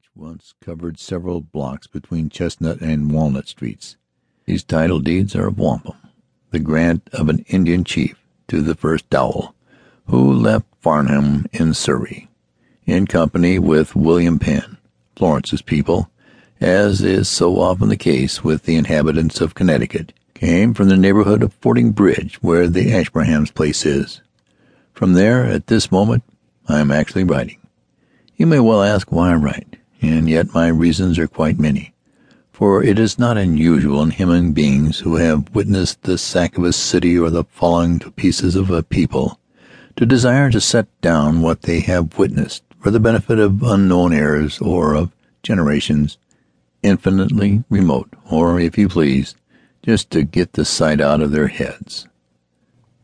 which once covered several blocks between Chestnut and Walnut Streets. These title deeds are of wampum, the grant of an Indian chief to the first Dowell, who left Farnham in Surrey, in company with William Penn, Florence's people, as is so often the case with the inhabitants of Connecticut, came from the neighborhood of Fortingbridge, where the Ashburnhams' place is. From there, at this moment, I am actually writing. You may well ask why I write, and yet my reasons are quite many, for it is not unusual in human beings who have witnessed the sack of a city or the falling to pieces of a people to desire to set down what they have witnessed for the benefit of unknown heirs or of generations infinitely remote, or, if you please, just to get the sight out of their heads.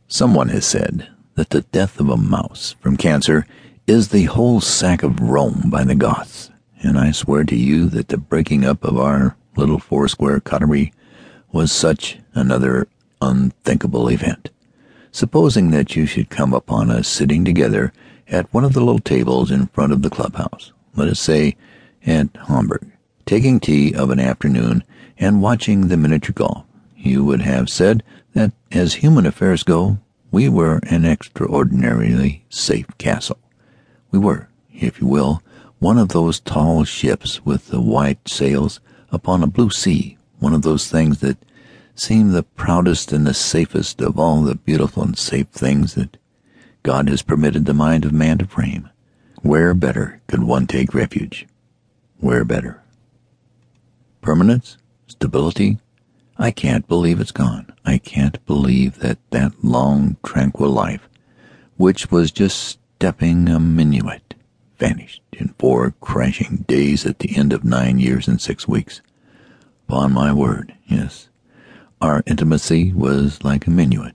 Someone has said that the death of a mouse from cancer is the whole sack of Rome by the Goths, and I swear to you that the breaking up of our little four-square coterie was such another unthinkable event. Supposing that you should come upon us sitting together at one of the little tables in front of the clubhouse, let us say at Hamburg, taking tea of an afternoon and watching the miniature golf, you would have said that, as human affairs go, we were an extraordinarily safe castle. We were, if you will, one of those tall ships with the white sails upon a blue sea, one of those things that seem the proudest and the safest of all the beautiful and safe things that God has permitted the mind of man to frame. Where better could one take refuge? Where better? Permanence? Stability? I can't believe it's gone. I can't believe that that long, tranquil life, which was just stepping a minuet, vanished in 4 crashing days at the end of 9 years and 6 weeks. Upon my word, yes, our intimacy was like a minuet,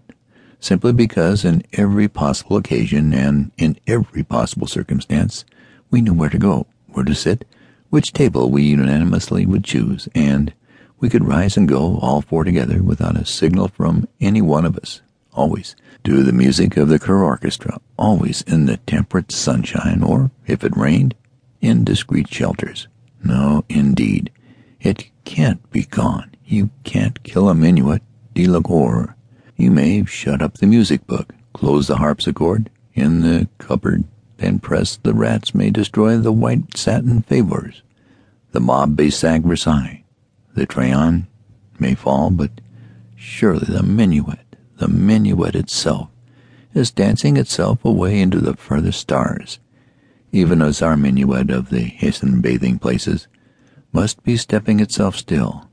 simply because in every possible occasion and in every possible circumstance we knew where to go, where to sit, which table we unanimously would choose, and we could rise and go, all 4 together, without a signal from any one of us, always to the music of the choir orchestra, always in the temperate sunshine, or, if it rained, in discreet shelters. No, indeed, it can't be gone. You can't kill a minuet de la gore. You may shut up the music book, close the harpsichord in the cupboard, and press the rats may destroy the white satin favors. The mob may sag Versailles. The Trajan may fall, but surely the minuet itself, is dancing itself away into the furthest stars, even as our minuet of the Hessian bathing places must be stepping itself still.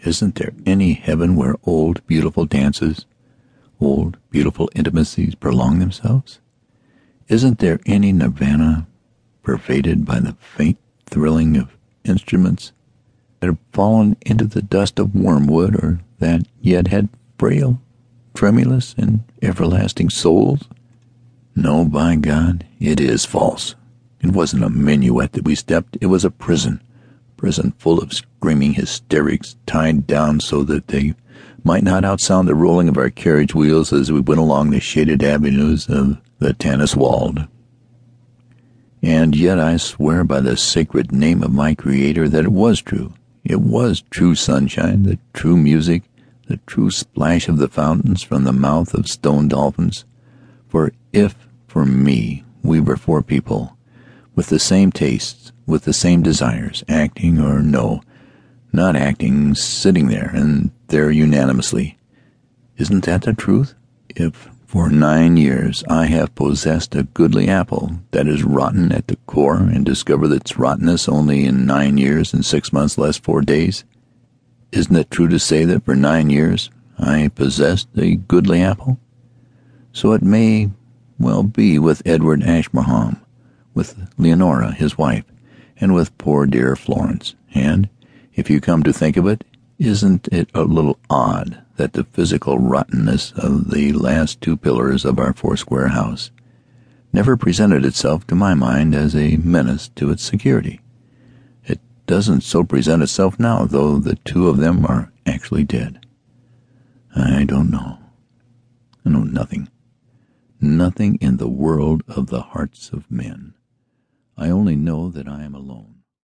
Isn't there any heaven where old, beautiful dances, old, beautiful intimacies prolong themselves? Isn't there any nirvana pervaded by the faint thrilling of instruments that have fallen into the dust of wormwood, or that yet had frail, tremulous, and everlasting souls? No, by God, it is false. It wasn't a minuet that we stepped. It was a prison full of screaming hysterics, tied down so that they might not outsound the rolling of our carriage wheels as we went along the shaded avenues of the Tannis Wald. And yet I swear by the sacred name of my Creator that it was true. It was true sunshine, the true music, the true splash of the fountains from the mouth of stone dolphins. For if, for me, we were 4 people, with the same tastes, with the same desires, acting or no, not acting, sitting there and there unanimously, isn't that the truth? If for 9 years I have possessed a goodly apple that is rotten at the core, and discovered its rottenness only in 9 years and 6 months less 4 days. Isn't it true to say that for 9 years I possessed a goodly apple? So it may well be with Edward Ashburnham, with Leonora, his wife, and with poor dear Florence. And, if you come to think of it, isn't it a little odd that the physical rottenness of the last 2 pillars of our 4-square house never presented itself to my mind as a menace to its security? It doesn't so present itself now, though the 2 of them are actually dead. I don't know. I know nothing. Nothing in the world of the hearts of men. I only know that I am alone.